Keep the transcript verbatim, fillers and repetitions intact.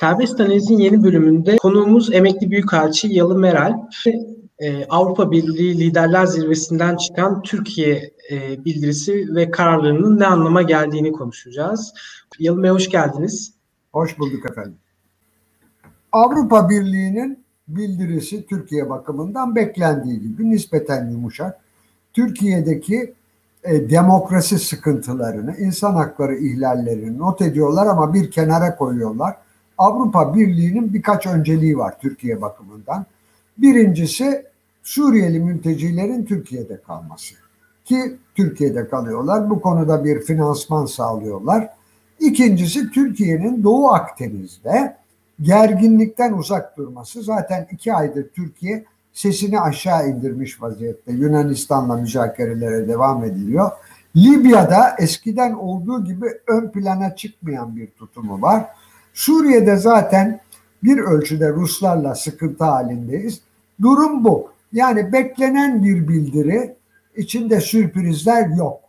Serbest Analiz'in yeni bölümünde konuğumuz emekli büyükelçi Yalı Meral. Avrupa Birliği Liderler Zirvesi'nden çıkan Türkiye bildirisi ve kararlarının ne anlama geldiğini konuşacağız. Yalı Bey, hoş geldiniz. Hoş bulduk efendim. Avrupa Birliği'nin bildirisi Türkiye bakımından beklendiği gibi nispeten yumuşak. Türkiye'deki e, demokrasi sıkıntılarını, insan hakları ihlallerini not ediyorlar ama bir kenara koyuyorlar. Avrupa Birliği'nin birkaç önceliği var Türkiye bakımından. Birincisi Suriyeli mültecilerin Türkiye'de kalması. Ki Türkiye'de kalıyorlar. Bu konuda bir finansman sağlıyorlar. İkincisi Türkiye'nin Doğu Akdeniz'de gerginlikten uzak durması. Zaten iki aydır Türkiye sesini aşağı indirmiş vaziyette. Yunanistan'la müzakerelere devam ediliyor. Libya'da eskiden olduğu gibi ön plana çıkmayan bir tutumu var. Suriye'de zaten bir ölçüde Ruslarla sıkıntı halindeyiz. Durum bu. Yani beklenen bir bildiri, içinde sürprizler yok.